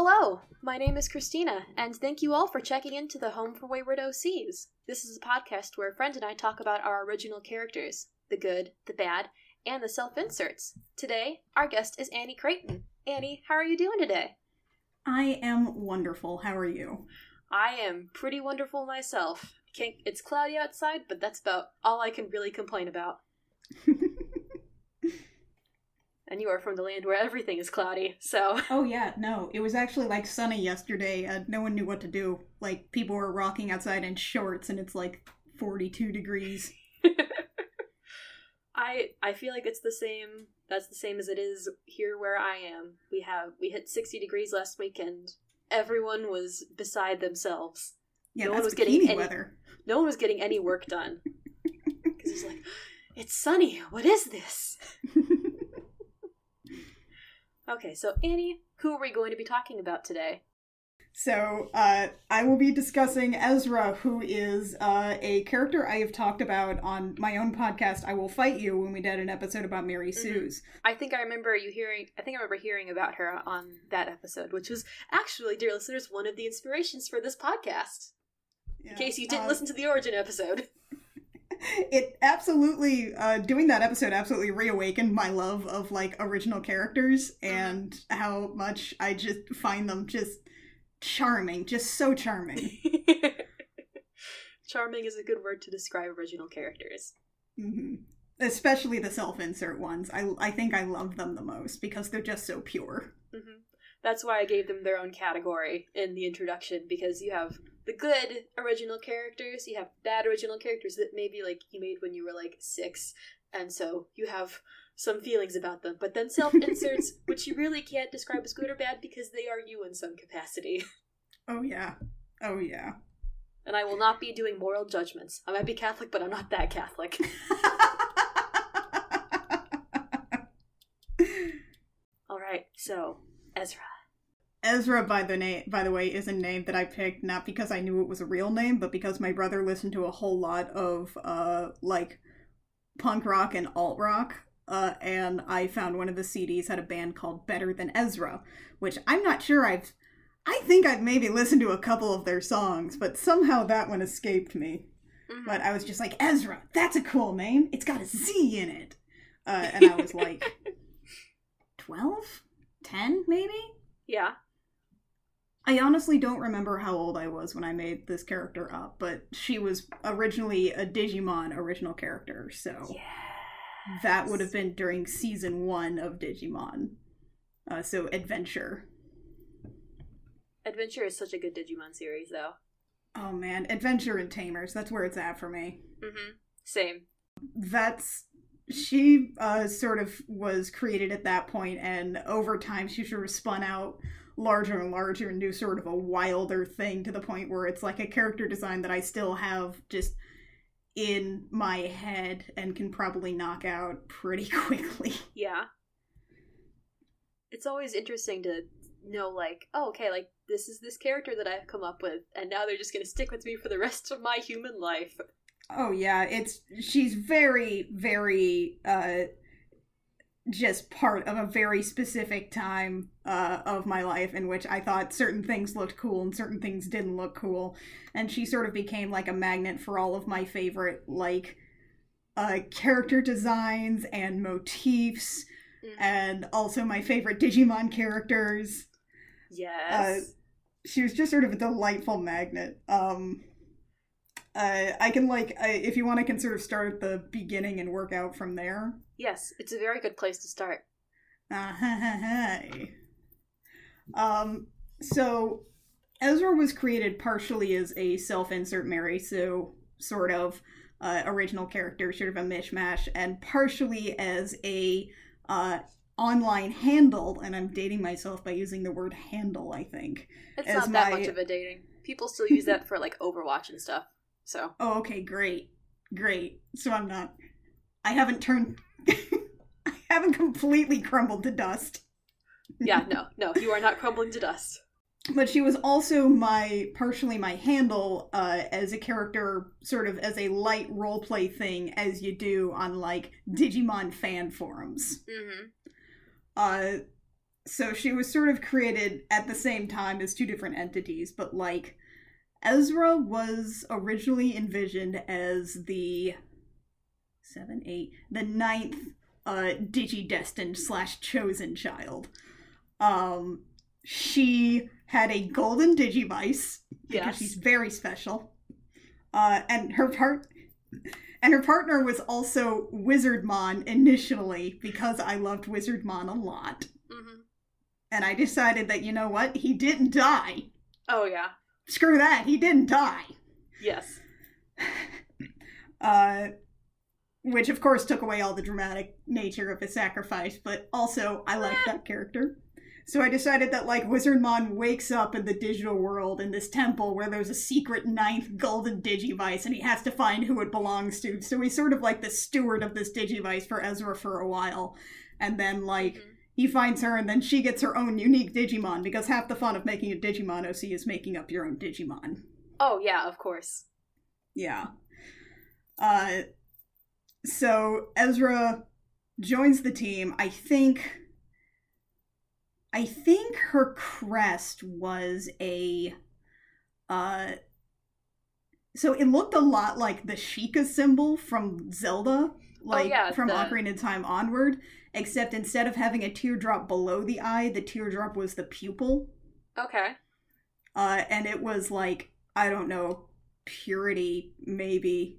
Hello, my name is Christina, and thank you all for checking into The Home for Wayward OCs. This is a podcast where a friend and I talk about our original characters, the good, the bad, and the self-inserts. Today, our guest is Annie Kraton. Annie, how are you doing today? I am wonderful. How are you? I am pretty wonderful myself. It's cloudy outside, but that's about all I can really complain about. And you are from the land where everything is cloudy, so... Oh yeah, no, it was actually like sunny yesterday. No one knew what to do. Like, people were rocking outside in shorts and it's like 42 degrees. I feel like it's the same. That's the same as it is here where I am. We hit 60 degrees last weekend. Everyone was beside themselves. Yeah, no, that's one was getting weather. No one was getting any work done. Because it's like, it's sunny, what is this? Okay, so Annie, who are we going to be talking about today? So, I will be discussing Ezra, who is a character I have talked about on my own podcast, I Will Fight You, when we did an episode about Mary Sue's. I think I remember hearing about her on that episode, which was actually, dear listeners, one of the inspirations for this podcast. Yeah, in case you didn't listen to the origin episode. It absolutely, doing that episode absolutely reawakened my love of, like, original characters and how much I just find them just charming, just so charming. Charming is a good word to describe original characters. Mm-hmm. Especially the self-insert ones. I think I love them the most because they're just so pure. Mm-hmm. That's why I gave them their own category in the introduction, because you have the good original characters, you have bad original characters that maybe, like, you made when you were, like, 6, and so you have some feelings about them. But then self-inserts, which you really can't describe as good or bad because they are you in some capacity. Oh, yeah. Oh, yeah. And I will not be doing moral judgments. I might be Catholic, but I'm not that Catholic. All right, so... Ezra, by the way, is a name that I picked not because I knew it was a real name, but because my brother listened to a whole lot of, like, punk rock and alt rock, and I found one of the CDs had a band called Better Than Ezra, which I'm not sure I think I've maybe listened to a couple of their songs, but somehow that one escaped me. Mm-hmm. But I was just like, Ezra, that's a cool name, it's got a Z in it, and I was like, 12? 10, maybe? Yeah. I honestly don't remember how old I was when I made this character up, but she was originally a Digimon original character, so yes. That would have been during season 1 of Digimon. So Adventure. Adventure is such a good Digimon series, though. Oh man, Adventure and Tamers, that's where it's at for me. Mm-hmm. Same. She sort of was created at that point, and over time she sort of spun out larger and larger and do sort of a wilder thing to the point where it's like a character design that I still have just in my head and can probably knock out pretty quickly. Yeah. It's always interesting to know, like, oh, okay, like, this is this character that I've come up with, and now they're just going to stick with me for the rest of my human life. Oh yeah, she's very, very, just part of a very specific time of my life in which I thought certain things looked cool and certain things didn't look cool, and she sort of became like a magnet for all of my favorite, like, character designs and motifs, and also my favorite Digimon characters. Yes, she was just sort of a delightful magnet. I can, like, if you want, I can sort of start at the beginning and work out from there. Yes, it's a very good place to start. So, Ezra was created partially as a self-insert Mary Sue, sort of, original character, sort of a mishmash, and partially as a online handle, and I'm dating myself by using the word handle, I think. It's not that much of a dating. People still use that for, like, Overwatch and stuff. So. Oh, okay, great. So I haven't completely crumbled to dust. Yeah, no, you are not crumbling to dust. But she was also partially my handle as a character, sort of as a light roleplay thing, as you do on, like, Digimon fan forums. Mm-hmm. So she was sort of created at the same time as two different entities, but like Ezra was originally envisioned as the ninth digi-destined / chosen child. She had a golden digivice because she's very special. And her partner was also Wizardmon initially because I loved Wizardmon a lot. Mm-hmm. And I decided that, you know what? He didn't die. Oh, yeah. Screw that. He didn't die. Yes. Which, of course, took away all the dramatic nature of his sacrifice, but also I liked that character. So I decided that, like, Wizardmon wakes up in the digital world in this temple where there's a secret ninth golden digivice, and he has to find who it belongs to. So he's sort of like the steward of this digivice for Ezra for a while. And then, like, he finds her, and then she gets her own unique Digimon, because half the fun of making a Digimon OC is making up your own Digimon. Oh, yeah, of course. Yeah. So Ezra joins the team. I think her crest was a... So it looked a lot like the Sheikah symbol from Zelda, from Ocarina of Time onward, except instead of having a teardrop below the eye, the teardrop was the pupil. Okay. And it was like, I don't know, purity, maybe,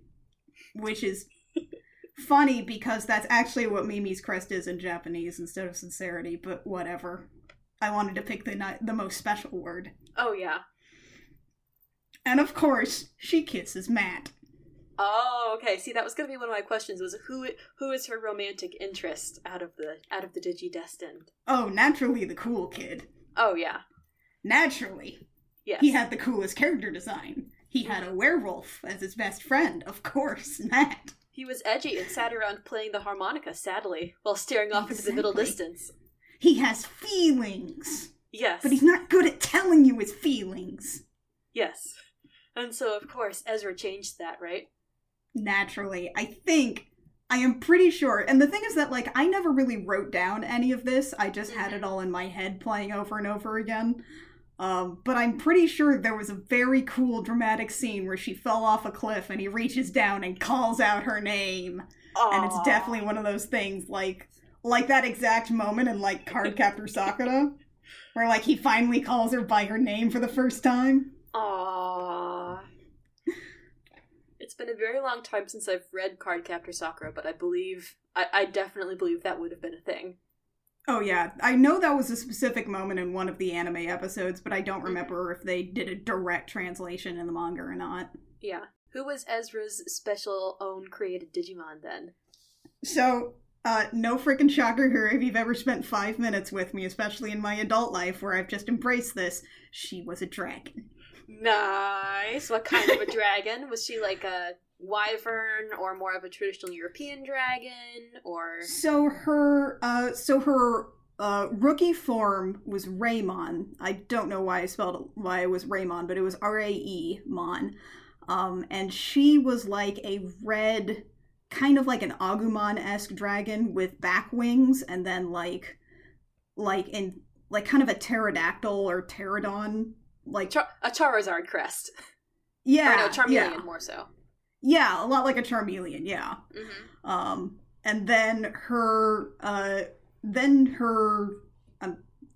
which is... funny because that's actually what Mimi's crest is in Japanese instead of sincerity, but whatever. I wanted to pick the most special word. Oh, yeah. And of course, she kisses Matt. Oh, okay. See, that was going to be one of my questions, was who is her romantic interest out of the Digidestined? Oh, naturally the cool kid. Oh, yeah. Naturally. Yes. He had the coolest character design. He had a werewolf as his best friend. Of course, Matt. He was edgy and sat around playing the harmonica, sadly, while staring off into the middle distance. He has feelings. Yes. But he's not good at telling you his feelings. Yes. And so, of course, Ezra changed that, right? Naturally. I am pretty sure. And the thing is that, like, I never really wrote down any of this. I just had it all in my head playing over and over again. But I'm pretty sure there was a very cool dramatic scene where she fell off a cliff and he reaches down and calls out her name. Aww. And it's definitely one of those things, like that exact moment in, like, Cardcaptor Sakura, where, like, he finally calls her by her name for the first time. Aww. It's been a very long time since I've read Cardcaptor Sakura, but I definitely believe that would have been a thing. Oh, yeah. I know that was a specific moment in one of the anime episodes, but I don't remember if they did a direct translation in the manga or not. Yeah. Who was Ezra's special own created Digimon, then? So, no freaking shocker here if you've ever spent 5 minutes with me, especially in my adult life where I've just embraced this. She was a dragon. Nice. What kind of a dragon? Was she like a wyvern or more of a traditional European dragon, or so her Ruki form was Raymon. I don't know why it was Raymon, but it was Rae-mon. And she was like a red, kind of like an Agumon-esque dragon with back wings, and then like kind of a pterodactyl or pterodon, like a Charizard crest. Yeah, or no, Charmeleon more so. Yeah, a lot like a Charmeleon, yeah. Mm-hmm. And then her, I'm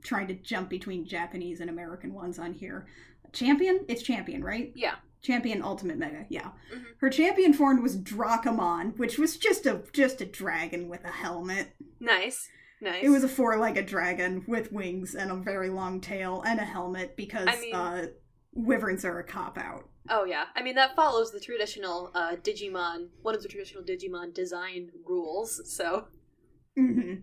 trying to jump between Japanese and American ones on here. Champion? It's Champion, right? Yeah. Champion Ultimate Mega, yeah. Mm-hmm. Her champion form was Dracomon, which was just a dragon with a helmet. Nice, nice. It was a four-legged dragon with wings and a very long tail and a helmet because wyverns are a cop-out. Oh, yeah. I mean, that follows the traditional Digimon, one of the traditional Digimon design rules, so. Mm-hmm.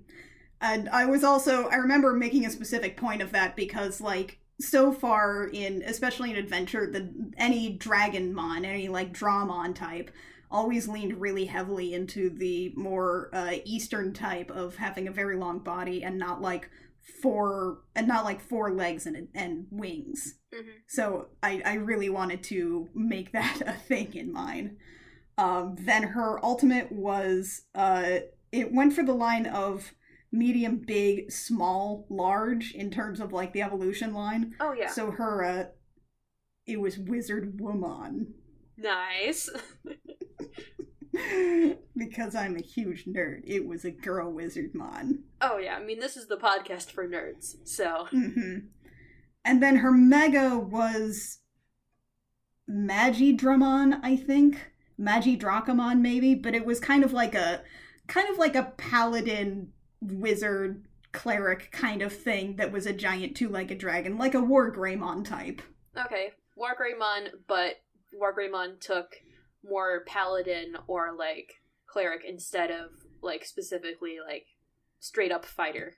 And I remember making a specific point of that because, like, so far especially in Adventure, any Dragonmon, any, like, Dramon type, always leaned really heavily into the more Eastern type of having a very long body and not like four legs and wings. Mm-hmm. So I really wanted to make that a thing in mine. Then her ultimate was, it went for the line of medium, big, small, large in terms of like the evolution line. Oh yeah. So her it was Wizardwoman. Nice. Because I'm a huge nerd, it was a girl Wizardmon. Oh yeah, I mean this is the podcast for nerds, so. Mm-hmm. And then her mega was Magidrakomon, I think. Magidrakomon, maybe, but it was kind of like a paladin wizard cleric kind of thing that was a giant two-legged dragon, like a WarGreymon type. Okay, WarGreymon, but WarGreymon took more paladin or like cleric instead of like specifically like straight up fighter.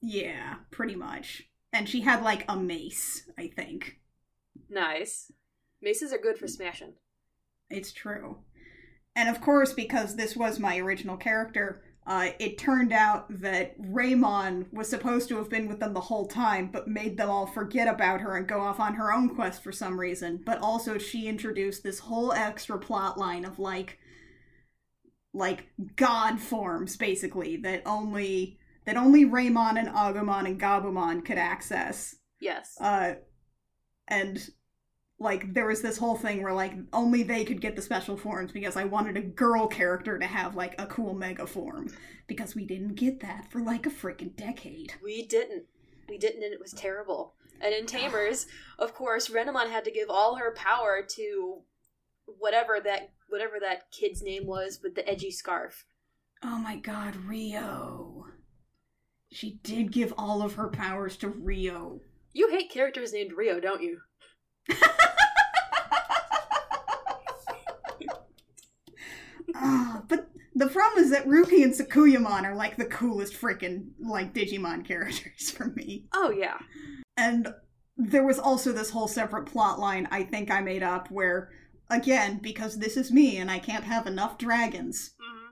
Yeah, pretty much. And she had like a mace, I think. Nice. Maces are good for smashing. It's true. And of course, because this was my original character, it turned out that Raymon was supposed to have been with them the whole time, but made them all forget about her and go off on her own quest for some reason. But also she introduced this whole extra plot line of like god forms, basically, that only Raymon and Agumon and Gabumon could access. Yes. And like, there was this whole thing where, like, only they could get the special forms because I wanted a girl character to have, like, a cool mega form. Because we didn't get that for, like, a freaking decade. We didn't, and it was terrible. And in Tamers, of course, Renamon had to give all her power to whatever that kid's name was with the edgy scarf. Oh my god, Rio. She did give all of her powers to Rio. You hate characters named Rio, don't you? But the problem is that Ruki and Sakuyamon are like the coolest freaking like Digimon characters for me. Oh yeah. And there was also this whole separate plot line I think I made up where, again, because this is me and I can't have enough dragons. Mm-hmm.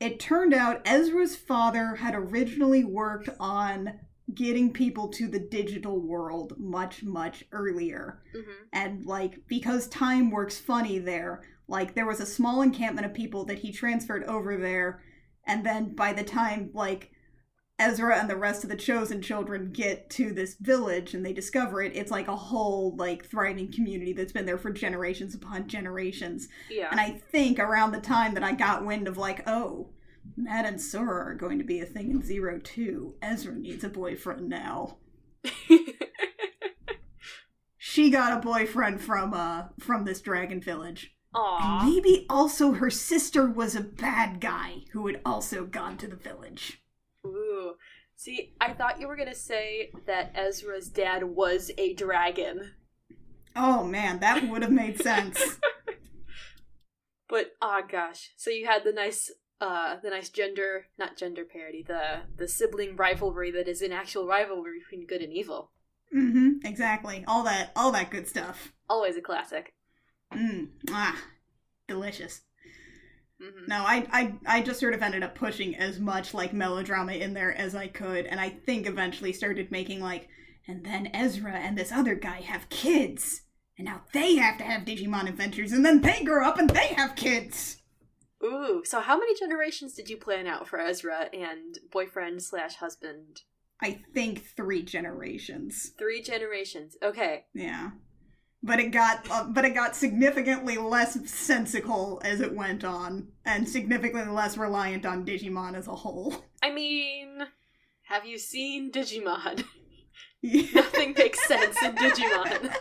It turned out Ezra's father had originally worked on getting people to the digital world much, much earlier. Mm-hmm. And, like, because time works funny there, like, there was a small encampment of people that he transferred over there, and then by the time, like, Ezra and the rest of the Chosen Children get to this village and they discover it, it's, like, a whole, like, thriving community that's been there for generations upon generations. Yeah. And I think around the time that I got wind of, like, oh, Matt and Sora are going to be a thing in 0-2. Ezra needs a boyfriend now. She got a boyfriend from this dragon village. Aww. And maybe also her sister was a bad guy who had also gone to the village. Ooh. See, I thought you were going to say that Ezra's dad was a dragon. Oh man, that would have made sense. But, oh gosh. So you had the nice gender, not gender parity, the sibling rivalry that is an actual rivalry between good and evil. Mm-hmm, exactly. All that good stuff. Always a classic. Delicious. Mm-hmm. No, I just sort of ended up pushing as much, like, melodrama in there as I could, and I think eventually started making, like, and then Ezra and this other guy have kids, and now they have to have Digimon adventures, and then they grow up and they have kids! Ooh, so how many generations did you plan out for Ezra and boyfriend/husband? I think 3 generations. 3 generations, okay. Yeah. But it got significantly less sensical as it went on, and significantly less reliant on Digimon as a whole. I mean, have you seen Digimon? Yeah. Nothing makes sense in Digimon.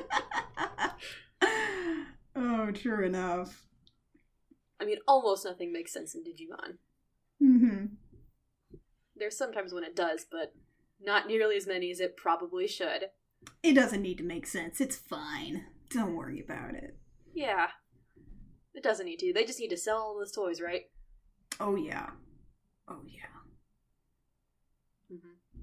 Oh, true enough. I mean, almost nothing makes sense in Digimon. Mm-hmm. There's sometimes when it does, but not nearly as many as it probably should. It doesn't need to make sense. It's fine. Don't worry about it. Yeah. It doesn't need to. They just need to sell all those toys, right? Oh, yeah. Oh, yeah. Mm-hmm.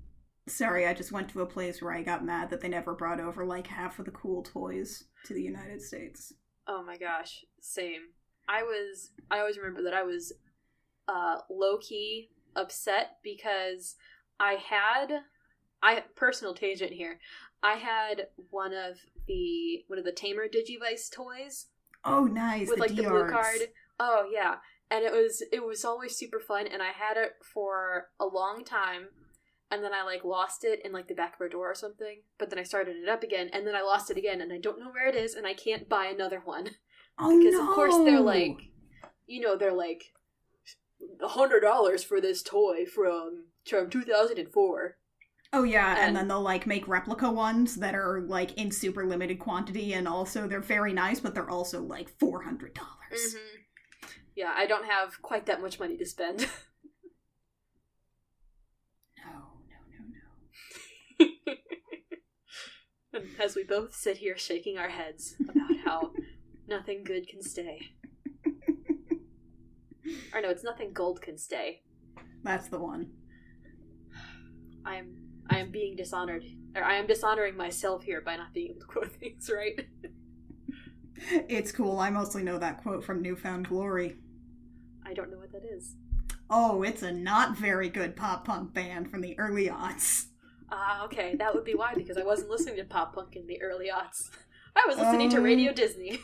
Sorry, I just went to a place where I got mad that they never brought over, like, half of the cool toys to the United States. Oh, my gosh. Same. I always remember that I was low-key upset because I personal tangent here. I had one of the Tamer Digivice toys. Oh, nice. With the blue card. Oh yeah. And it was always super fun, and I had it for a long time, and then I, lost it in, the back of our door or something, but then I started it up again, and then I lost it again, and I don't know where it is, and I can't buy another one. Oh, because, no. Of course, they're, they're $100 for this toy from 2004. Oh, yeah, and then they'll, make replica ones that are, in super limited quantity, and also they're very nice, but they're also, $400. Mm-hmm. Yeah, I don't have quite that much money to spend. No. As we both sit here shaking our heads about how nothing good can stay. Or no, it's nothing gold can stay. That's the one. I am being dishonored. Or I am dishonoring myself here by not being able to quote things right. It's cool. I mostly know that quote from Newfound Glory. I don't know what that is. Oh, it's a not very good pop punk band from the early aughts. Ah, okay. That would be why, because I wasn't listening to pop punk in the early aughts. I was listening to Radio Disney.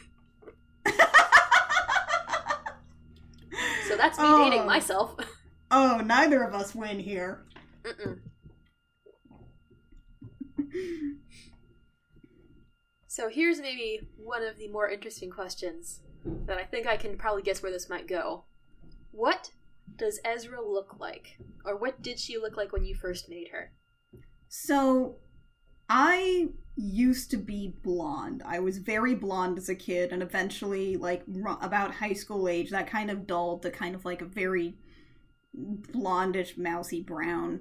So that's me dating myself. Oh, neither of us win here. Mm-mm. So here's maybe one of the more interesting questions that I think I can probably guess where this might go. What does Ezra look like? Or what did she look like when you first made her? So, I used to be blonde. I was very blonde as a kid, and eventually, about high school age, that kind of dulled to kind of a very blondish, mousy brown.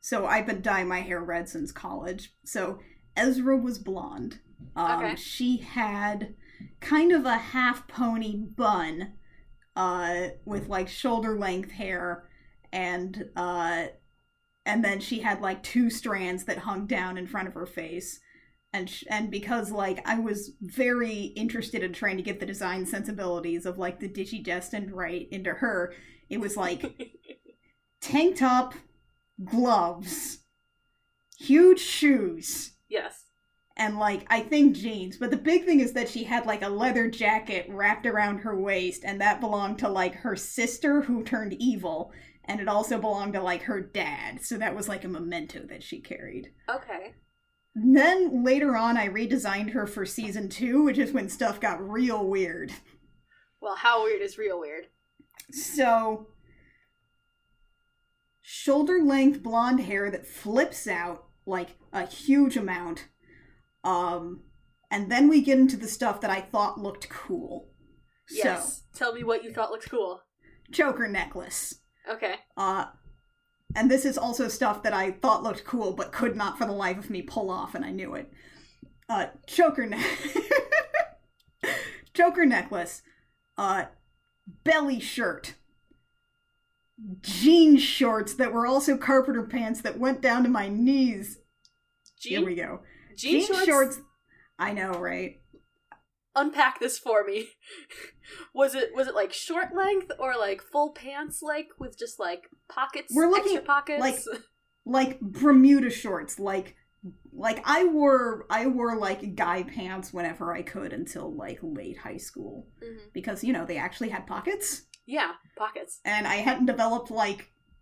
So I've been dyeing my hair red since college. So Ezra was blonde. Okay. She had kind of a half pony bun with shoulder length hair, and then she had 2 strands that hung down in front of her face. And because I was very interested in trying to get the design sensibilities of the Digidestined right into her, it was tank top, gloves, huge shoes. Yes. And, I think jeans. But the big thing is that she had, a leather jacket wrapped around her waist, and that belonged to, her sister who turned evil, and it also belonged to, her dad. So that was, a memento that she carried. Okay. And then, later on, I redesigned her for season 2, which is when stuff got real weird. Well, how weird is real weird? So, shoulder-length blonde hair that flips out, a huge amount. And then we get into the stuff that I thought looked cool. Yes. So, tell me what you thought looked cool. Choker necklace. Okay. And this is also stuff that I thought looked cool, but could not for the life of me pull off, and I knew it. Choker necklace. Belly shirt. Jean shorts that were also carpenter pants that went down to my knees. Here we go. Jean shorts? I know, right? Unpack this for me. Was it short length or full pants with just pockets? We're looking extra pockets? Bermuda shorts. I wore guy pants whenever I could until late high school. Mm-hmm. Because they actually had pockets. Yeah, pockets. And I hadn't developed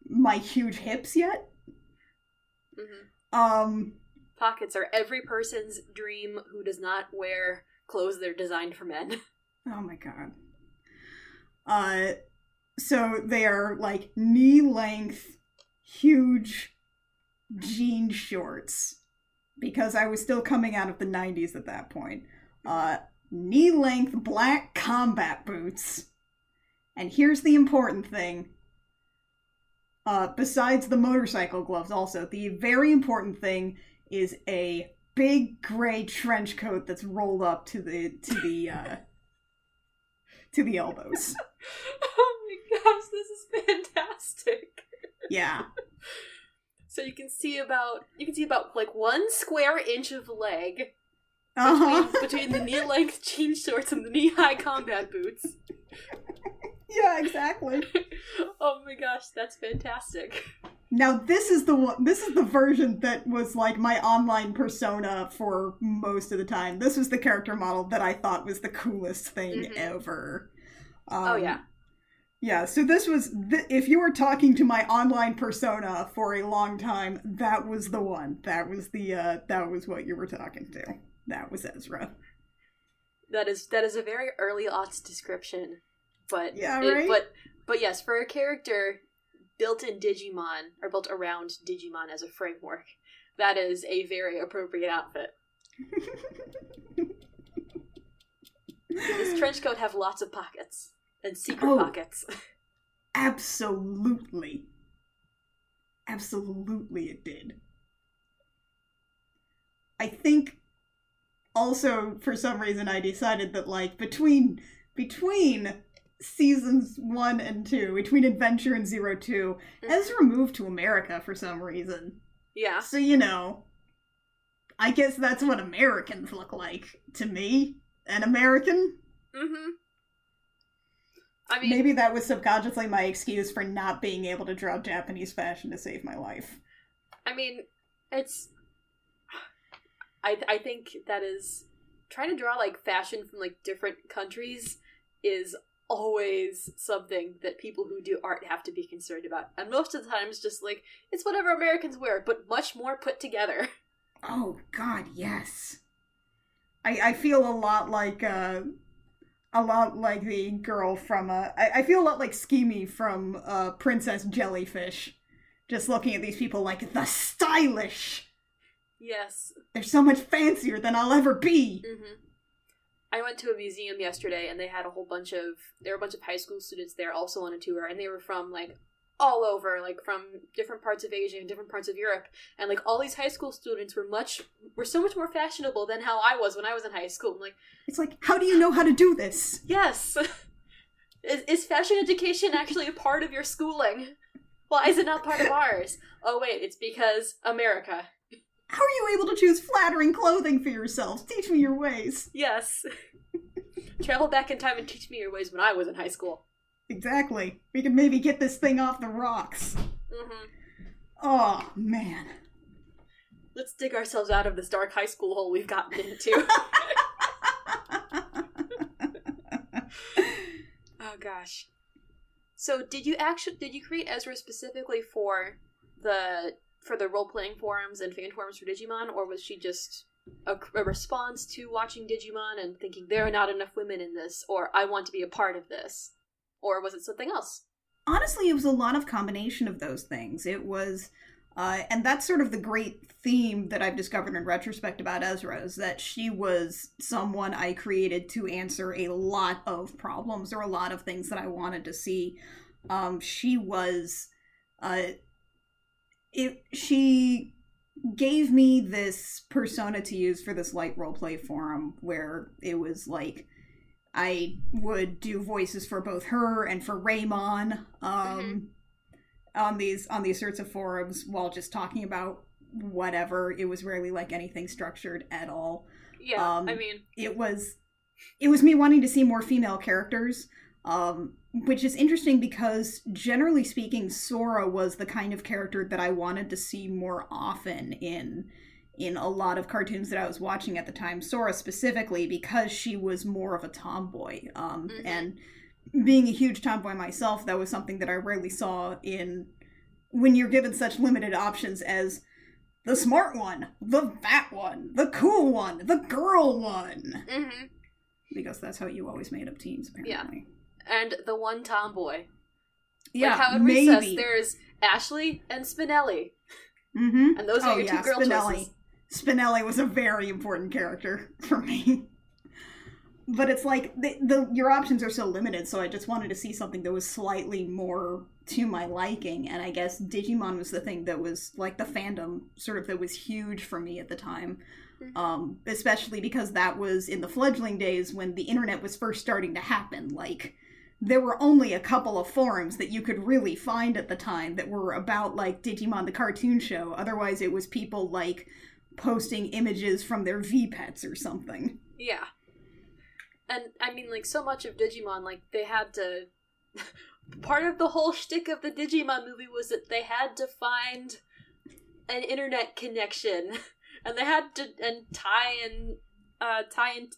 my huge hips yet. Mm-hmm. Pockets are every person's dream who does not wear clothes that are designed for men. Oh my god. So they are knee-length, huge jean shorts. Because I was still coming out of the 90s at that point. Knee-length black combat boots. And here's the important thing. Besides the motorcycle gloves also, the very important thing is a big gray trench coat that's rolled up to the elbows. Oh my gosh, this is fantastic. Yeah. So you can see about 1 square inch of leg between the knee-length jean shorts and the knee-high combat boots. Yeah, exactly. Oh my gosh, that's fantastic. Now this is the version that was my online persona for most of the time. This was the character model that I thought was the coolest thing mm-hmm. ever. Oh yeah. Yeah, so this was, if you were talking to my online persona for a long time, that was the one. That was the, that was what you were talking to. That was Ezra. That is a very early aughts description, but yeah, right? But yes, for a character built in Digimon, or built around Digimon as a framework, that is a very appropriate outfit. This trench coat have lots of pockets. And secret pockets. Absolutely. Absolutely it did. I think also for some reason I decided that like between seasons 1 and 2, between Adventure and 02, mm-hmm. Ezra moved to America for some reason. Yeah. So you know, I guess that's what Americans look like to me. An American? Mm-hmm. I mean, maybe that was subconsciously my excuse for not being able to draw Japanese fashion to save my life. I mean, it's... I think that is... Trying to draw, like, fashion from, like, different countries is always something that people who do art have to be concerned about. And most of the time, it's just, like, it's whatever Americans wear, but much more put together. Oh, God, yes. I feel a lot like the girl from, I feel a lot like Skimmy from Princess Jellyfish. Just looking at these people like, the stylish! Yes. They're so much fancier than I'll ever be! Mm-hmm. I went to a museum yesterday and they had there were a bunch of high school students there also on a tour, and they were from, like, all over, like, from different parts of Asia and different parts of Europe, and, like, all these high school students were so much more fashionable than how I was when I was in high school. I'm like, it's like, how do you know how to do this? Yes. Is fashion education actually a part of your schooling? Why is it not part of ours? Oh, wait, it's because America. How are you able to choose flattering clothing for yourselves? Teach me your ways. Yes. Travel back in time and teach me your ways when I was in high school. Exactly. We can maybe get this thing off the rocks. Mm-hmm. Oh, man. Let's dig ourselves out of this dark high school hole we've gotten into. Oh, gosh. So did you create Ezra specifically for the role-playing forums and fan forums for Digimon, or was she just a response to watching Digimon and thinking, there are not enough women in this, or I want to be a part of this? Or was it something else? Honestly, it was a lot of combination of those things. It was, and that's sort of the great theme that I've discovered in retrospect about Ezra, is that she was someone I created to answer a lot of problems or a lot of things that I wanted to see. She was, she gave me this persona to use for this light roleplay forum where it was like, I would do voices for both her and for Raymon mm-hmm. on these sorts of forums while just talking about whatever. It was rarely like anything structured at all. Yeah, I mean, it was me wanting to see more female characters, which is interesting because generally speaking, Sora was the kind of character that I wanted to see more often in a lot of cartoons that I was watching at the time, Sora specifically, because she was more of a tomboy. Mm-hmm. And being a huge tomboy myself, that was something that I rarely saw when you're given such limited options as the smart one, the fat one, the cool one, the girl one. Mm-hmm. Because that's how you always made up teams, apparently. Yeah. And the one tomboy. Yeah, like how in maybe. Recess, there's Ashley and Spinelli. Mm-hmm. And those are your two girl choices. Spinelli was a very important character for me. But it's like, your options are so limited, so I just wanted to see something that was slightly more to my liking, and I guess Digimon was the thing that was, like, the fandom, sort of, that was huge for me at the time. Mm-hmm. Especially because that was in the fledgling days when the internet was first starting to happen, like... There were only a couple of forums that you could really find at the time that were about, like, Digimon the cartoon show. Otherwise, it was people, like, posting images from their V-Pets or something. Yeah. And, I mean, like, so much of Digimon, like, they had to... Part of the whole shtick of the Digimon movie was that they had to find an internet connection. And they had to... And Matt and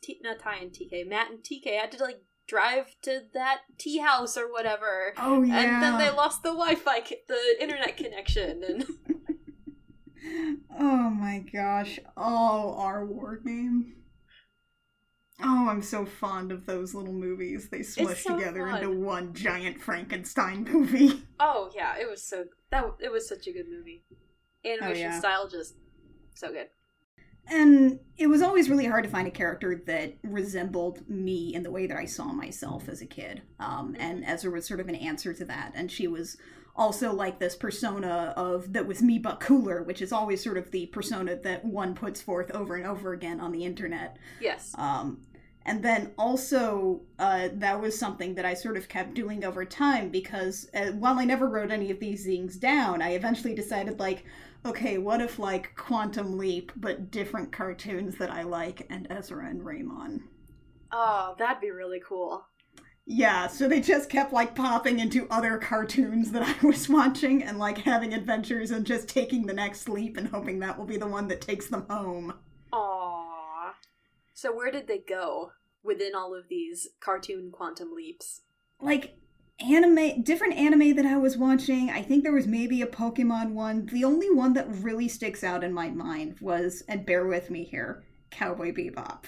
TK had to, like, drive to that tea house or whatever. Oh, yeah. And then they lost the Wi-Fi, the internet connection. And oh, my gosh. Oh, our war game. Oh, I'm so fond of those little movies. They smushed together into one giant Frankenstein movie. Oh, yeah. It was it was such a good movie. Animation style, just so good. And it was always really hard to find a character that resembled me in the way that I saw myself as a kid. And Ezra was sort of an answer to that. And she was also like this persona of that was me but cooler, which is always sort of the persona that one puts forth over and over again on the internet. Yes. And then also, that was something that I sort of kept doing over time because while I never wrote any of these things down, I eventually decided, like, okay, what if, like, Quantum Leap, but different cartoons that I like, and Ezra and Raymon? Oh, that'd be really cool. Yeah, so they just kept, like, popping into other cartoons that I was watching and, like, having adventures and just taking the next leap and hoping that will be the one that takes them home. Aww. So where did they go within all of these cartoon Quantum Leaps? Like, different anime that I was watching. I think there was maybe a Pokemon one. The only one that really sticks out in my mind was, and bear with me here, Cowboy Bebop.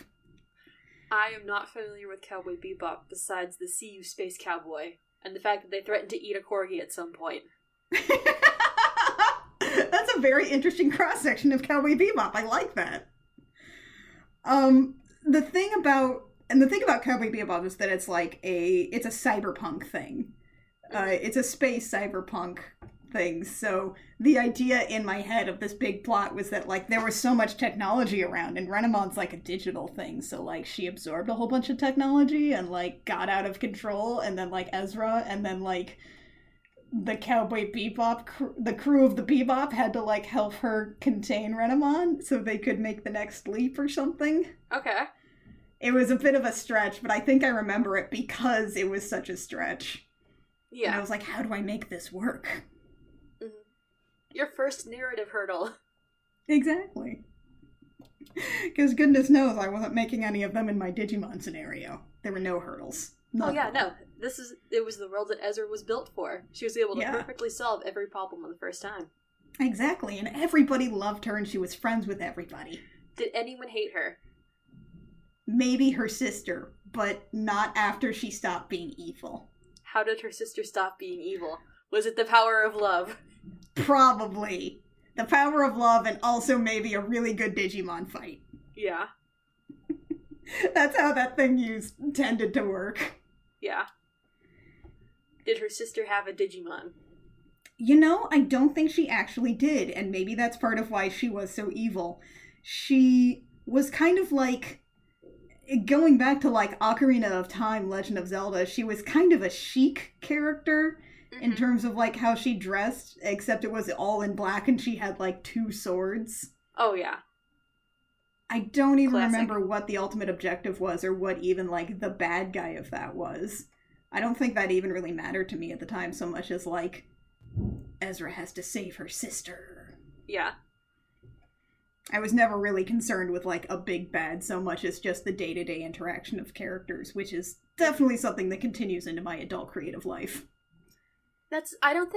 I am not familiar with Cowboy Bebop besides the See You Space Cowboy and the fact that they threatened to eat a corgi at some point. That's a very interesting cross-section of Cowboy Bebop. I like that. The thing about Cowboy Bebop is that it's like it's a cyberpunk thing. It's a space cyberpunk thing. So the idea in my head of this big plot was that, like, there was so much technology around, and Renamon's like a digital thing. So, like, she absorbed a whole bunch of technology and, like, got out of control. And then, like, Ezra and then, like, the Cowboy Bebop, the crew of the Bebop had to, like, help her contain Renamon so they could make the next leap or something. Okay. It was a bit of a stretch, but I think I remember it because it was such a stretch. Yeah. And I was like, how do I make this work? Mm-hmm. Your first narrative hurdle. Exactly. Because goodness knows I wasn't making any of them in my Digimon scenario. There were no hurdles. Nothing. Oh yeah, no. It was the world that Ezra was built for. She was able to perfectly solve every problem on the first time. Exactly, and everybody loved her and she was friends with everybody. Did anyone hate her? Maybe her sister, but not after she stopped being evil. How did her sister stop being evil? Was it the power of love? Probably. The power of love and also maybe a really good Digimon fight. Yeah. That's how that thing tended to work. Yeah. Did her sister have a Digimon? You know, I don't think she actually did, and maybe that's part of why she was so evil. She was kind of like... Going back to, like, Ocarina of Time, Legend of Zelda, she was kind of a chic character in terms of, like, how she dressed, except it was all in black and she had, like, two swords. Oh, yeah. I don't even remember what the ultimate objective was or what even, like, the bad guy of that was. I don't think that even really mattered to me at the time so much as, like, Ezra has to save her sister. Yeah. I was never really concerned with, like, a big bad so much as just the day-to-day interaction of characters, which is definitely something that continues into my adult creative life. I don't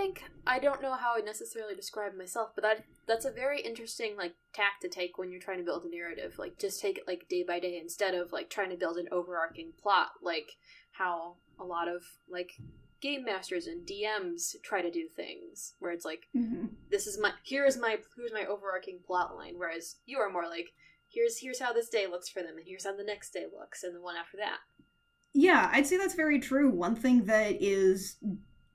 know how I necessarily describe myself, but that's a very interesting, like, tack to take when you're trying to build a narrative. Like, just take it, like, day by day instead of, like, trying to build an overarching plot, like how a lot of, like... game masters and DMs try to do things where it's like, here's my overarching plot line, whereas you are more like, here's how this day looks for them, and here's how the next day looks, and the one after that. Yeah, I'd say that's very true. One thing that is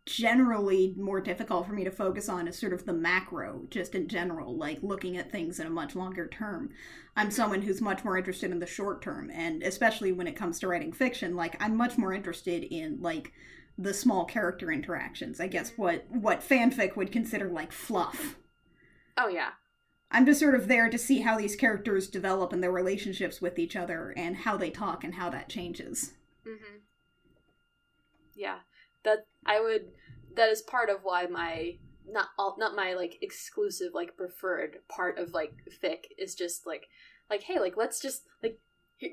generally more difficult for me to focus on is sort of the macro, just in general, like looking at things in a much longer term. I'm someone who's much more interested in the short term, and especially when it comes to writing fiction, like, I'm much more interested in, like, the small character interactions. I guess what fanfic would consider, like, fluff. Oh, yeah. I'm just sort of there to see how these characters develop and their relationships with each other and how they talk and how that changes. Mm-hmm. Yeah. That is part of why my, not my, like, exclusive, like, preferred part of, like, fic is just, like, hey, like, let's just, like,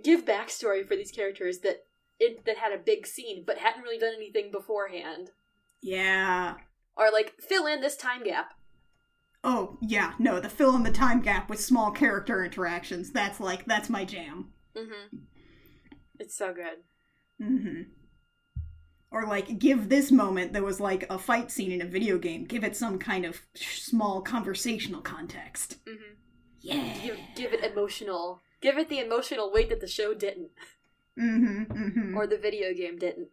give backstory for these characters that that had a big scene, but hadn't really done anything beforehand. Yeah. Or, like, fill in this time gap. Oh, yeah, no, the fill in the time gap with small character interactions, that's, like, that's my jam. Mm-hmm. It's so good. Mm-hmm. Or, like, give this moment that was, like, a fight scene in a video game, give it some kind of small conversational context. Mm-hmm. Yeah. Give it the emotional weight that the show didn't. Mm-hmm, mm-hmm. Or the video game didn't.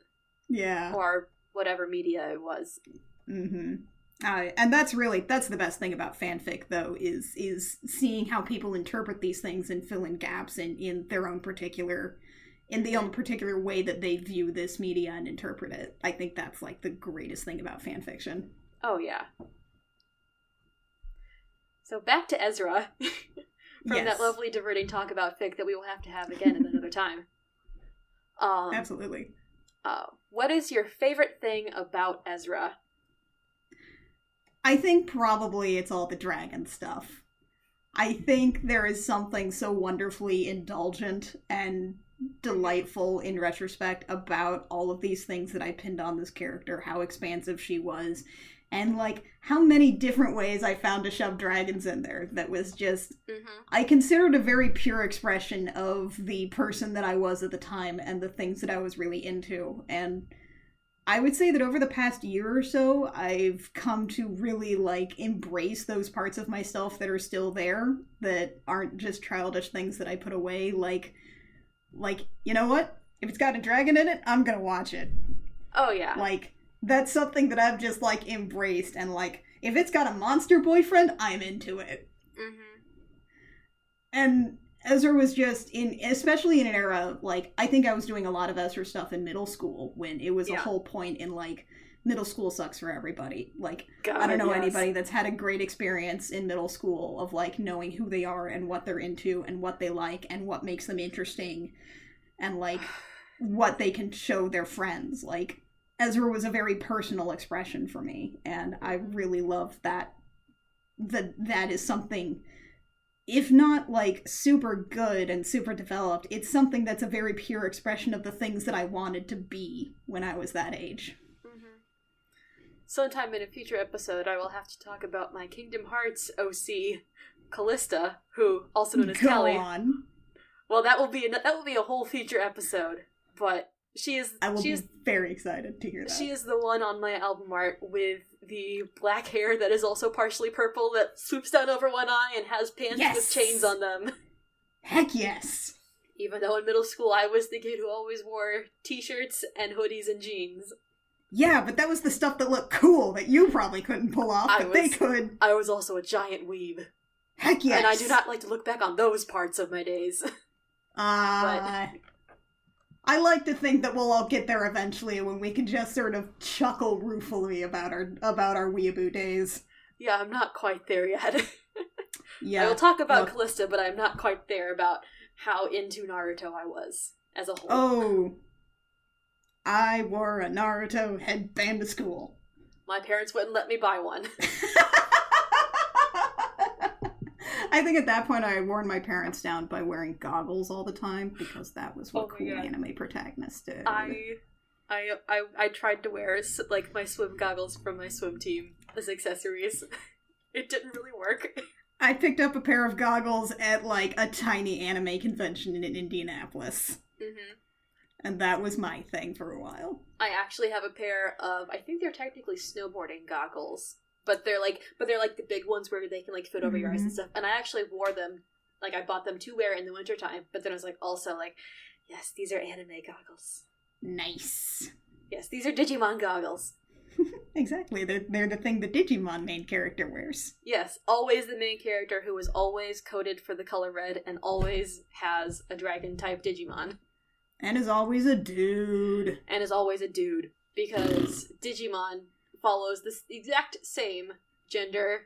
Yeah. Or whatever media it was. Mm-hmm. And that's the best thing about fanfic, though, is seeing how people interpret these things and fill in gaps in the own particular way that they view this media and interpret it. I think that's, like, the greatest thing about fanfiction. Oh, yeah. So back to Ezra from that lovely diverting talk about fic that we will have to have again at another time. Absolutely. What is your favorite thing about Ezra? I think probably it's all the dragon stuff. I think there is something so wonderfully indulgent and delightful in retrospect about all of these things that I pinned on this character, how expansive she was. And, like, how many different ways I found to shove dragons in there that was just... Mm-hmm. I consider it a very pure expression of the person that I was at the time and the things that I was really into. And I would say that over the past year or so, I've come to really, like, embrace those parts of myself that are still there, that aren't just childish things that I put away. Like, you know what? If it's got a dragon in it, I'm gonna watch it. Oh, yeah. Like... That's something that I've just, like, embraced, and, like, if it's got a monster boyfriend, I'm into it. Mm-hmm. And Ezra was just, especially in an era, like, I think I was doing a lot of Ezra stuff in middle school, when it was a whole point in, like, middle school sucks for everybody. Like, God, I don't know anybody that's had a great experience in middle school of, like, knowing who they are and what they're into and what they like and what makes them interesting and, like, what they can show their friends, like... Ezra was a very personal expression for me, and I really love that. That is something, if not, like, super good and super developed, it's something that's a very pure expression of the things that I wanted to be when I was that age. Mm-hmm. Sometime in a future episode, I will have to talk about my Kingdom Hearts OC, Callista, who also known as Kelly. Go on. Well, that will be a whole future episode, but... I will be very excited to hear that. She is the one on my album art with the black hair that is also partially purple that swoops down over one eye and has pants with chains on them. Heck yes! Even though in middle school I was the kid who always wore t-shirts and hoodies and jeans. Yeah, but that was the stuff that looked cool that you probably couldn't pull off, but they could. I was also a giant weeb. Heck yes! And I do not like to look back on those parts of my days. But... I like to think that we'll all get there eventually when we can just sort of chuckle ruefully about our weeaboo days. Yeah, I'm not quite there yet. Yeah, I will talk about Callista, but I'm not quite there about how into Naruto I was as a whole. Oh, I wore a Naruto headband to school. My parents wouldn't let me buy one. I think at that point I had worn my parents down by wearing goggles all the time because that was what cool anime protagonists did. I tried to wear, like, my swim goggles from my swim team as accessories. It didn't really work. I picked up a pair of goggles at, like, a tiny anime convention in Indianapolis. Mm-hmm. And that was my thing for a while. I actually have a pair of, I think they're technically snowboarding goggles. But they're like the big ones where they can, like, fit over your eyes and stuff. And I actually wore them, like, I bought them to wear in the wintertime. But then I was like, also, like, yes, these are anime goggles. Nice. Yes, these are Digimon goggles. Exactly. They're the thing the Digimon main character wears. Yes, always the main character who is always coded for the color red and always has a dragon type Digimon. And is always a dude. Because Digimon follows the exact same gender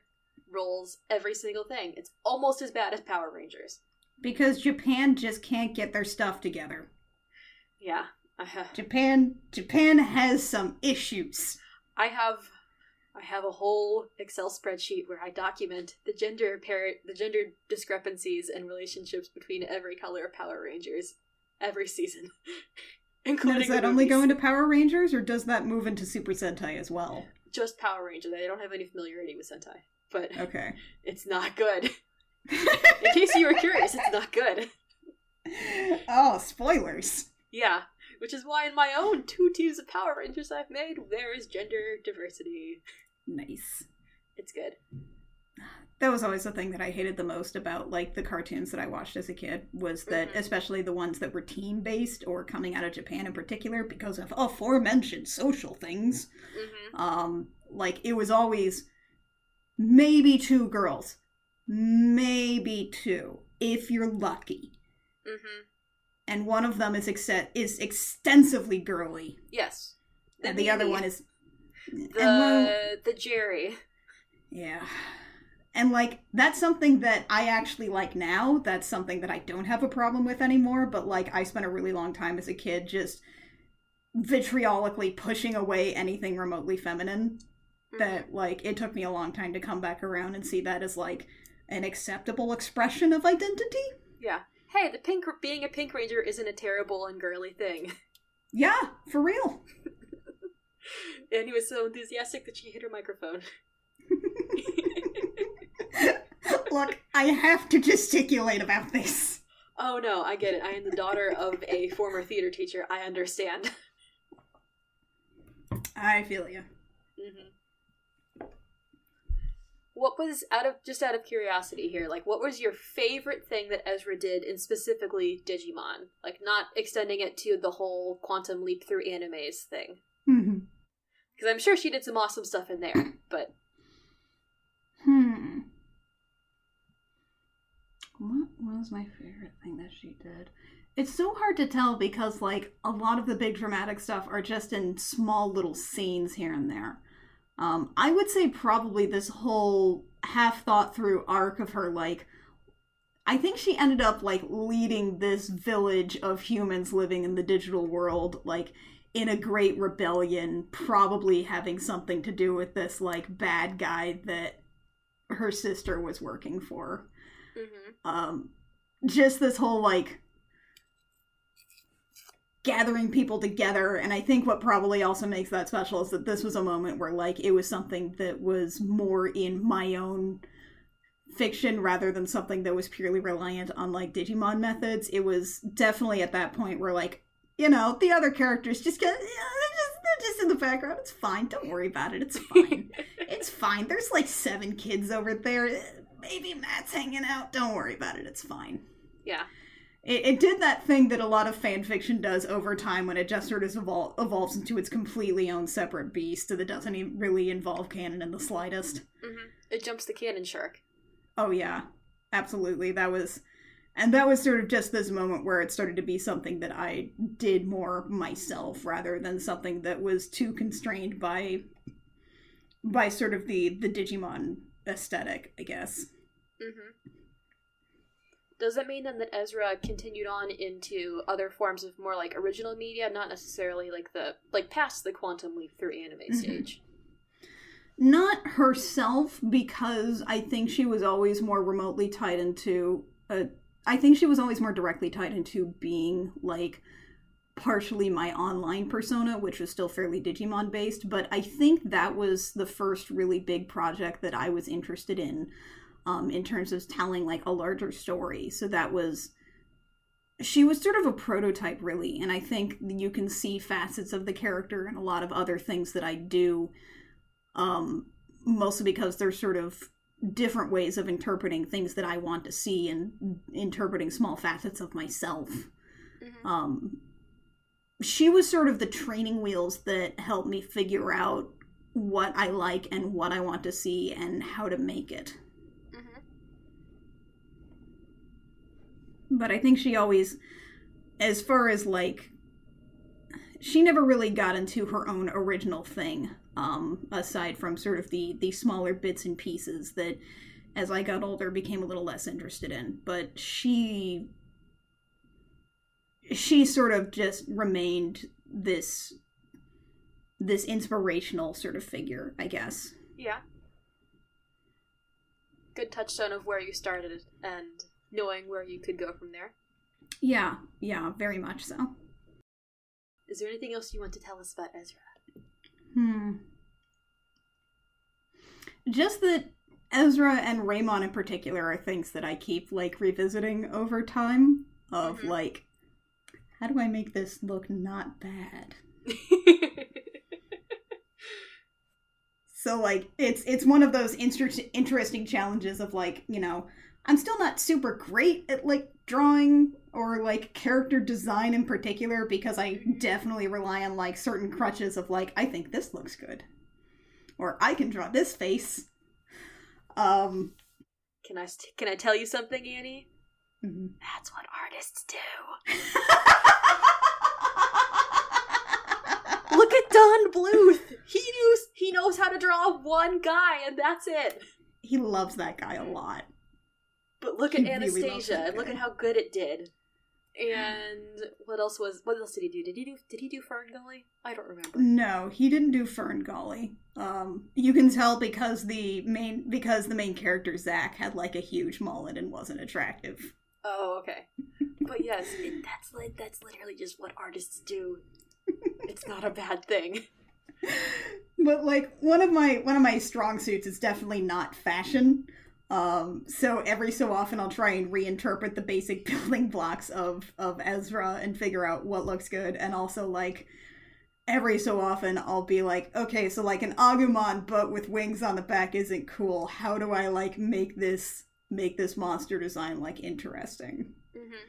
roles, every single thing. It's almost as bad as Power Rangers. Because Japan just can't get their stuff together. Yeah. Japan has some issues. I have a whole Excel spreadsheet where I document the gender discrepancies and relationships between every color of Power Rangers every season. Including does that only go into Power Rangers, or does that move into Super Sentai as well? Just Power Rangers. I don't have any familiarity with Sentai, but okay, it's not good. In case you were curious, it's not good. Oh, spoilers. Yeah, which is why in my own 2 teams of Power Rangers I've made, there is gender diversity. Nice. It's good. That was always the thing that I hated the most about, like, the cartoons that I watched as a kid, was that, especially the ones that were teen-based, or coming out of Japan in particular, because of aforementioned social things, like, it was always maybe 2 girls. Maybe 2, if you're lucky. And one of them is extensively girly. Yes. And the other one is... The Jerry. Yeah. And, like, that's something that I actually like now. That's something that I don't have a problem with anymore. But, like, I spent a really long time as a kid just vitriolically pushing away anything remotely feminine. That, like, it took me a long time to come back around and see that as, like, an acceptable expression of identity. Yeah. Hey, being a Pink Ranger isn't a terrible and girly thing. Yeah, for real. And he was so enthusiastic that she hit her microphone. Look, I have to gesticulate about this. Oh no, I get it. I am the daughter of a former theater teacher. I understand. I feel you. What was, out of curiosity here, like, what was your favorite thing that Ezra did in specifically Digimon? Like, not extending it to the whole Quantum Leap through animes thing. Because I'm sure she did some awesome stuff in there, but... What was my favorite thing that she did? It's so hard to tell because, like, a lot of the big dramatic stuff are just in small little scenes here and there. I would say probably this whole half-thought-through arc of her, like, I think she ended up, like, leading this village of humans living in the digital world, like, in a great rebellion, probably having something to do with this, like, bad guy that her sister was working for. Just this whole, like, gathering people together, and I think what probably also makes that special is that this was a moment where, like, it was something that was more in my own fiction rather than something that was purely reliant on, like, Digimon methods. It was definitely at that point where, like, you know, the other characters just get, they're just in the background. It's fine. Don't worry about it. It's fine. It's fine. There's, like, 7 kids over there. Maybe Matt's hanging out. Don't worry about it. It's fine. Yeah. It did that thing that a lot of fanfiction does over time when it just sort of evolves into its completely own separate beast that doesn't even really involve canon in the slightest. It jumps the canon shark. Oh yeah, absolutely. That was sort of just this moment where it started to be something that I did more myself rather than something that was too constrained by sort of the Digimon aesthetic, I guess. Does that mean then that Ezra continued on into other forms of more, like, original media, not necessarily, like, past the Quantum Leap through anime stage? Not herself, because I think she was always more remotely tied into, I think she was always more directly tied into being, like, partially my online persona, which was still fairly Digimon-based, but I think that was the first really big project that I was interested in terms of telling, like, a larger story. So that was... She was sort of a prototype, really, and I think you can see facets of the character and a lot of other things that I do, mostly because there's sort of different ways of interpreting things that I want to see and interpreting small facets of myself. She was sort of the training wheels that helped me figure out what I like and what I want to see and how to make it. But I think she always, as far as, like, she never really got into her own original thing, aside from sort of the smaller bits and pieces that, as I got older, became a little less interested in. But she sort of just remained this inspirational sort of figure, I guess. Yeah. Good touchstone of where you started and... knowing where you could go from there. Yeah, very much so. Is there anything else you want to tell us about Ezra? Just that Ezra and Raymon in particular are things that I keep, like, revisiting over time of, like, how do I make this look not bad? So, like, it's one of those interesting challenges of, like, you know, I'm still not super great at, like, drawing or, like, character design in particular because I definitely rely on, like, certain crutches of, like, I think this looks good. Or I can draw this face. Can I tell you something, Annie? Mm-hmm. That's what artists do. Look at Don Bluth. He knows how to draw one guy, and that's it. He loves that guy a lot. But look at Anastasia, and look at how good it did. And what else did he do? Did he do Ferngully? I don't remember. No, he didn't do Ferngully. You can tell because the main character Zach had like a huge mullet and wasn't attractive. Oh, okay. But yes, that's literally just what artists do. It's not a bad thing. But like one of my strong suits is definitely not fashion. So every so often I'll try and reinterpret the basic building blocks of Ezra and figure out what looks good. And also, like, every so often I'll be like, okay, so, like, an Agumon but with wings on the back isn't cool. How do I, like, make this monster design, like, interesting? Mm-hmm.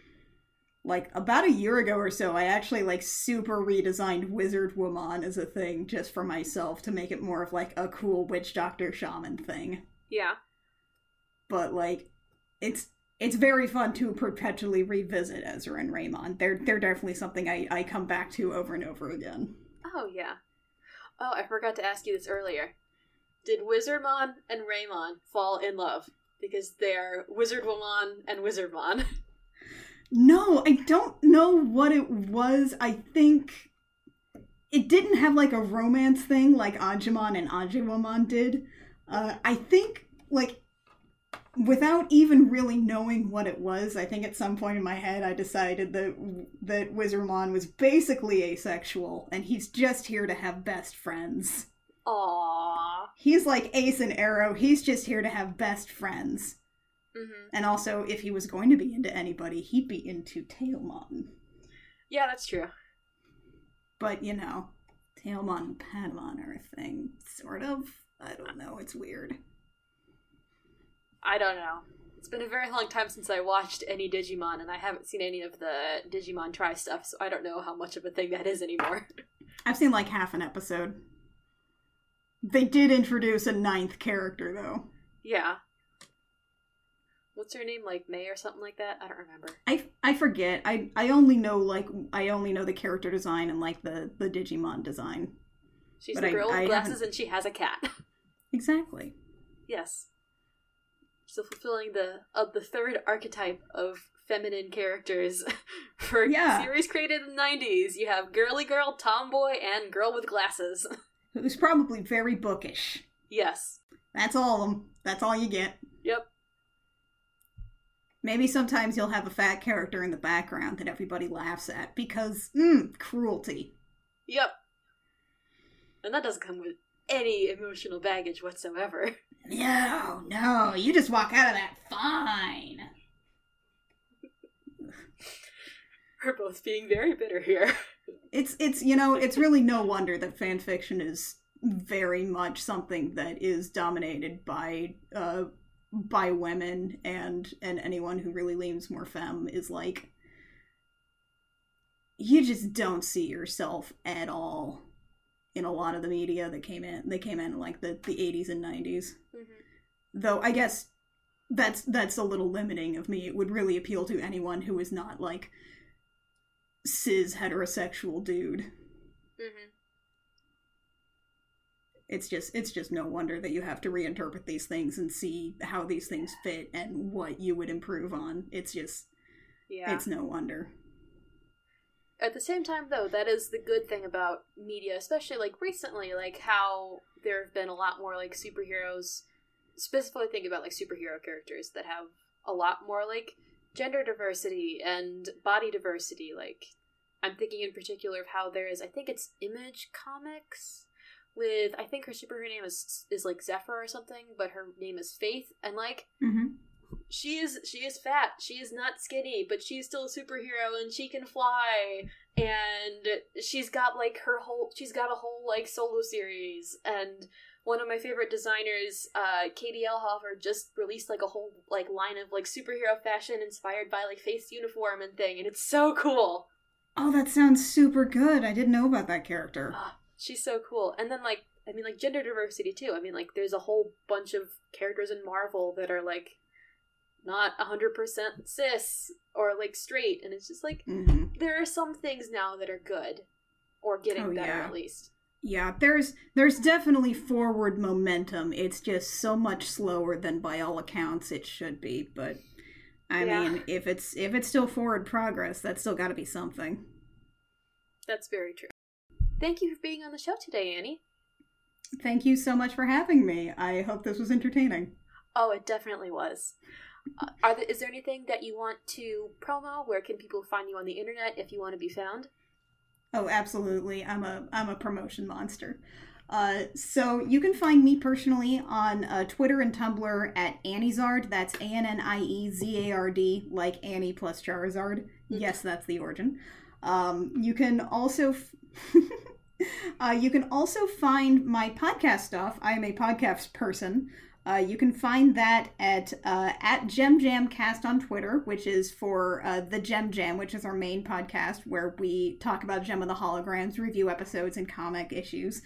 Like, about a year ago or so, I actually, like, super redesigned Wizardwoman as a thing just for myself to make it more of, like, a cool witch doctor shaman thing. Yeah. But, like, it's very fun to perpetually revisit Ezra and Raymon. They're definitely something I come back to over and over again. Oh, yeah. Oh, I forgot to ask you this earlier. Did Wizardmon and Raymon fall in love? Because they're Wizardwoman and Wizardmon. No, I don't know what it was. I think it didn't have, like, a romance thing like Agumon and Agumon did. I think, like... Without even really knowing what it was, I think at some point in my head I decided that Wizardmon was basically asexual, and he's just here to have best friends. Aww. He's like Ace and Arrow, he's just here to have best friends. Mm-hmm. And also, if he was going to be into anybody, he'd be into Tailmon. Yeah, that's true. But, you know, Tailmon and Patamon are a thing, sort of. I don't know, it's weird. I don't know. It's been a very long time since I watched any Digimon, and I haven't seen any of the Digimon Tri stuff, so I don't know how much of a thing that is anymore. I've seen, like, half an episode. They did introduce a 9th character, though. Yeah. What's her name? Like, May or something like that? I don't remember. I forget. I only know the character design and, like, the Digimon design. She's the girl with glasses and she has a cat. Exactly. Yes. So fulfilling the third archetype of feminine characters for series created in the 90s. You have girly girl, tomboy, and girl with glasses. Who's probably very bookish. Yes. That's all of them. That's all you get. Yep. Maybe sometimes you'll have a fat character in the background that everybody laughs at because, cruelty. Yep. And that doesn't come with any emotional baggage whatsoever. No, you just walk out of that fine. We're both being very bitter here. It's you know, it's really no wonder that fanfiction is very much something that is dominated by women and anyone who really leans more femme is like, you just don't see yourself at all in a lot of the media that came in like the 80s and 90s. Mm-hmm. Though I guess that's a little limiting of me. It would really appeal to anyone who is not like cis heterosexual dude. Mm-hmm. It's just no wonder that you have to reinterpret these things and see how these things fit and what you would improve on. It's just, it's no wonder. At the same time, though, that is the good thing about media, especially, like, recently, like, how there have been a lot more, like, superheroes, specifically think about, like, superhero characters that have a lot more, like, gender diversity and body diversity, like, I'm thinking in particular of how there is, I think it's Image Comics with, I think her name is like Zephyr or something, but her name is Faith, and like, mm-hmm. She is fat, she is not skinny, but she's still a superhero and she can fly, and she's got a whole like solo series, and one of my favorite designers, Katie Elhofer, just released like a whole like line of like superhero fashion inspired by like Faith's uniform and thing, and it's so cool. Oh, that sounds super good. I didn't know about that character. She's so cool. And then, like, I mean, like, gender diversity, too. I mean, like, there's a whole bunch of characters in Marvel that are, like, not 100% cis or, like, straight. And it's just, like, mm-hmm. there are some things now that are good or getting better, yeah. at least. Yeah, there's definitely forward momentum. It's just so much slower than, by all accounts, it should be, but... I mean, if it's still forward progress, that's still got to be something. That's very true. Thank you for being on the show today, Annie. Thank you so much for having me. I hope this was entertaining. Oh, it definitely was. Is there anything that you want to promo? Where can people find you on the internet if you want to be found? Oh, absolutely. I'm a promotion monster. So you can find me personally on Twitter and Tumblr at Anniezard. That's Anniezard, like Annie plus Charizard. Mm-hmm. Yes, that's the origin. You can also find my podcast stuff. I am a podcast person. You can find that at GemJamCast on Twitter, which is for the Gem Jam, which is our main podcast where we talk about Gem of the Holograms, review episodes, and comic issues.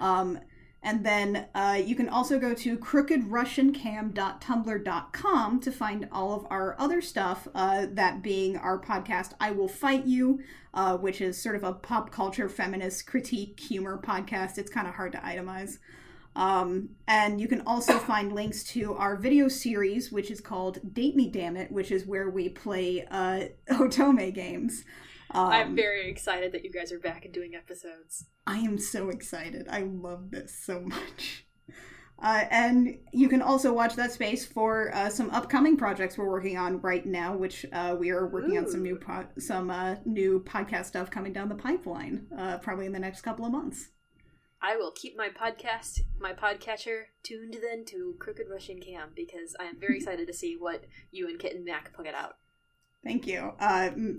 Mm-hmm. And then you can also go to crookedrussiancam.tumblr.com to find all of our other stuff, that being our podcast, I Will Fight You, which is sort of a pop culture feminist critique humor podcast. It's kind of hard to itemize. And you can also find links to our video series, which is called Date Me Damn It, which is where we play Otome games. I'm very excited that you guys are back and doing episodes. I am so excited. I love this so much. And you can also watch that space for some upcoming projects we're working on right now, which we are working on some new podcast stuff coming down the pipeline, probably in the next couple of months. I will keep my podcatcher, tuned then to Crooked Russian Cam, because I am very excited to see what you and Kit and Mac put out. Thank you.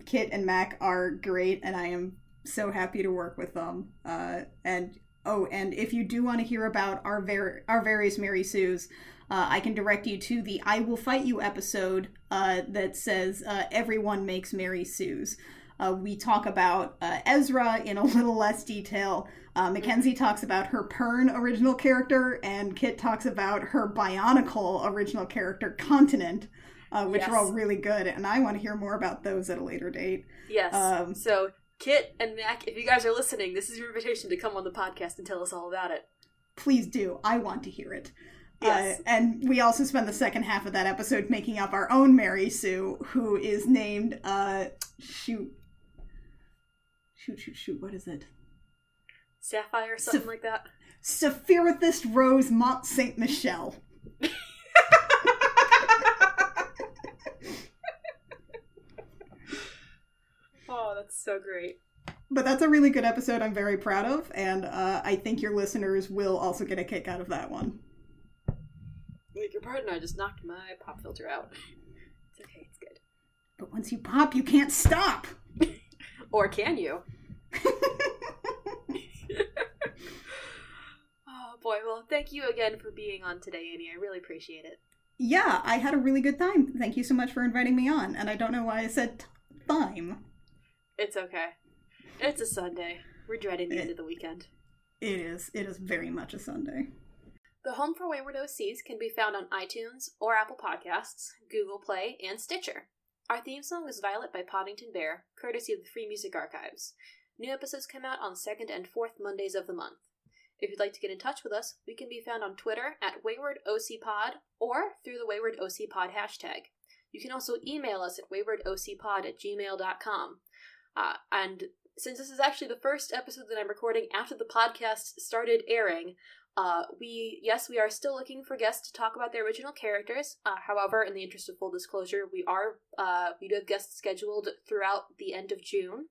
Kit and Mac are great, and I am so happy to work with them. And if you do want to hear about our various Mary Sues, I can direct you to the I Will Fight You episode that says Everyone Makes Mary Sues. We talk about Ezra in a little less detail. Mackenzie talks about her Pern original character, and Kit talks about her Bionicle original character, Continent, which yes. are all really good, and I want to hear more about those at a later date. Yes. So, Kit and Mac, if you guys are listening, this is your invitation to come on the podcast and tell us all about it. Please do. I want to hear it. Yes. And we also spend the second half of that episode making up our own Mary Sue, who is named, what is it? Sapphire or something like that? Sapphirithist Rose Mont Saint Michelle. Oh, that's so great. But that's a really good episode I'm very proud of, and I think your listeners will also get a kick out of that one. Wait, your pardon, I just knocked my pop filter out. It's okay, it's good. But once you pop, you can't stop! Or can you? Oh boy, well thank you again for being on today, Annie. I really appreciate it. Yeah, I had a really good time. Thank you so much for inviting me on, and I don't know why I said time. It's okay. It's a Sunday. We're dreading the end of the weekend. It is. It is very much a Sunday. The Home for Wayward OCs can be found on iTunes or Apple Podcasts, Google Play, and Stitcher. Our theme song is Violet by Poddington Bear, courtesy of the Free Music Archives. New episodes come out on 2nd and 4th Mondays of the month. If you'd like to get in touch with us, we can be found on Twitter at WaywardOCPod or through the WaywardOCPod hashtag. You can also email us at WaywardOCPod@gmail.com. And since this is actually the first episode that I'm recording after the podcast started airing, we are still looking for guests to talk about their original characters. However, in the interest of full disclosure, we do have guests scheduled throughout the end of June.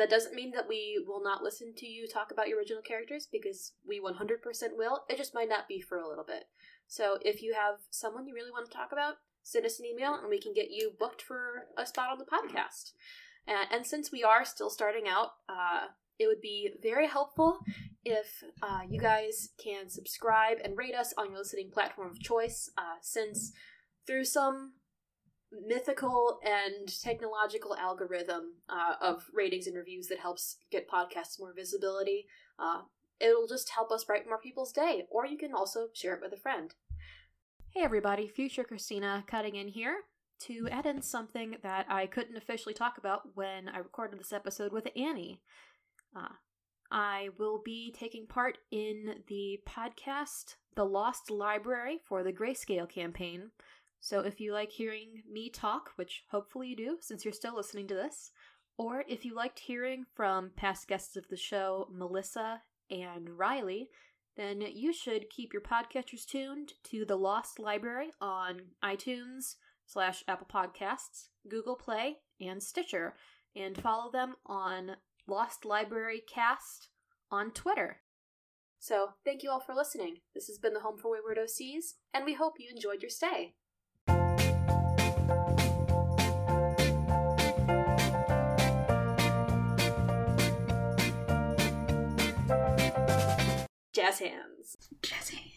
That doesn't mean that we will not listen to you talk about your original characters, because we 100% will. It just might not be for a little bit. So if you have someone you really want to talk about, send us an email and we can get you booked for a spot on the podcast. And since we are still starting out, it would be very helpful if you guys can subscribe and rate us on your listening platform of choice, since through some mythical and technological algorithm of ratings and reviews that helps get podcasts more visibility, it'll just help us brighten more people's day, or you can also share it with a friend. Hey everybody, future Christina cutting in here to add in something that I couldn't officially talk about when I recorded this episode with Annie. I will be taking part in the podcast, The Lost Library, for the Grayscale campaign. So if you like hearing me talk, which hopefully you do since you're still listening to this, or if you liked hearing from past guests of the show, Melissa and Riley, then you should keep your podcatchers tuned to The Lost Library on iTunes/Apple Podcasts, Google Play, and Stitcher, and follow them on Lost Library Cast on Twitter. So, thank you all for listening. This has been the Home for Wayward OCs, and we hope you enjoyed your stay. Jazz hands. Jazz hands.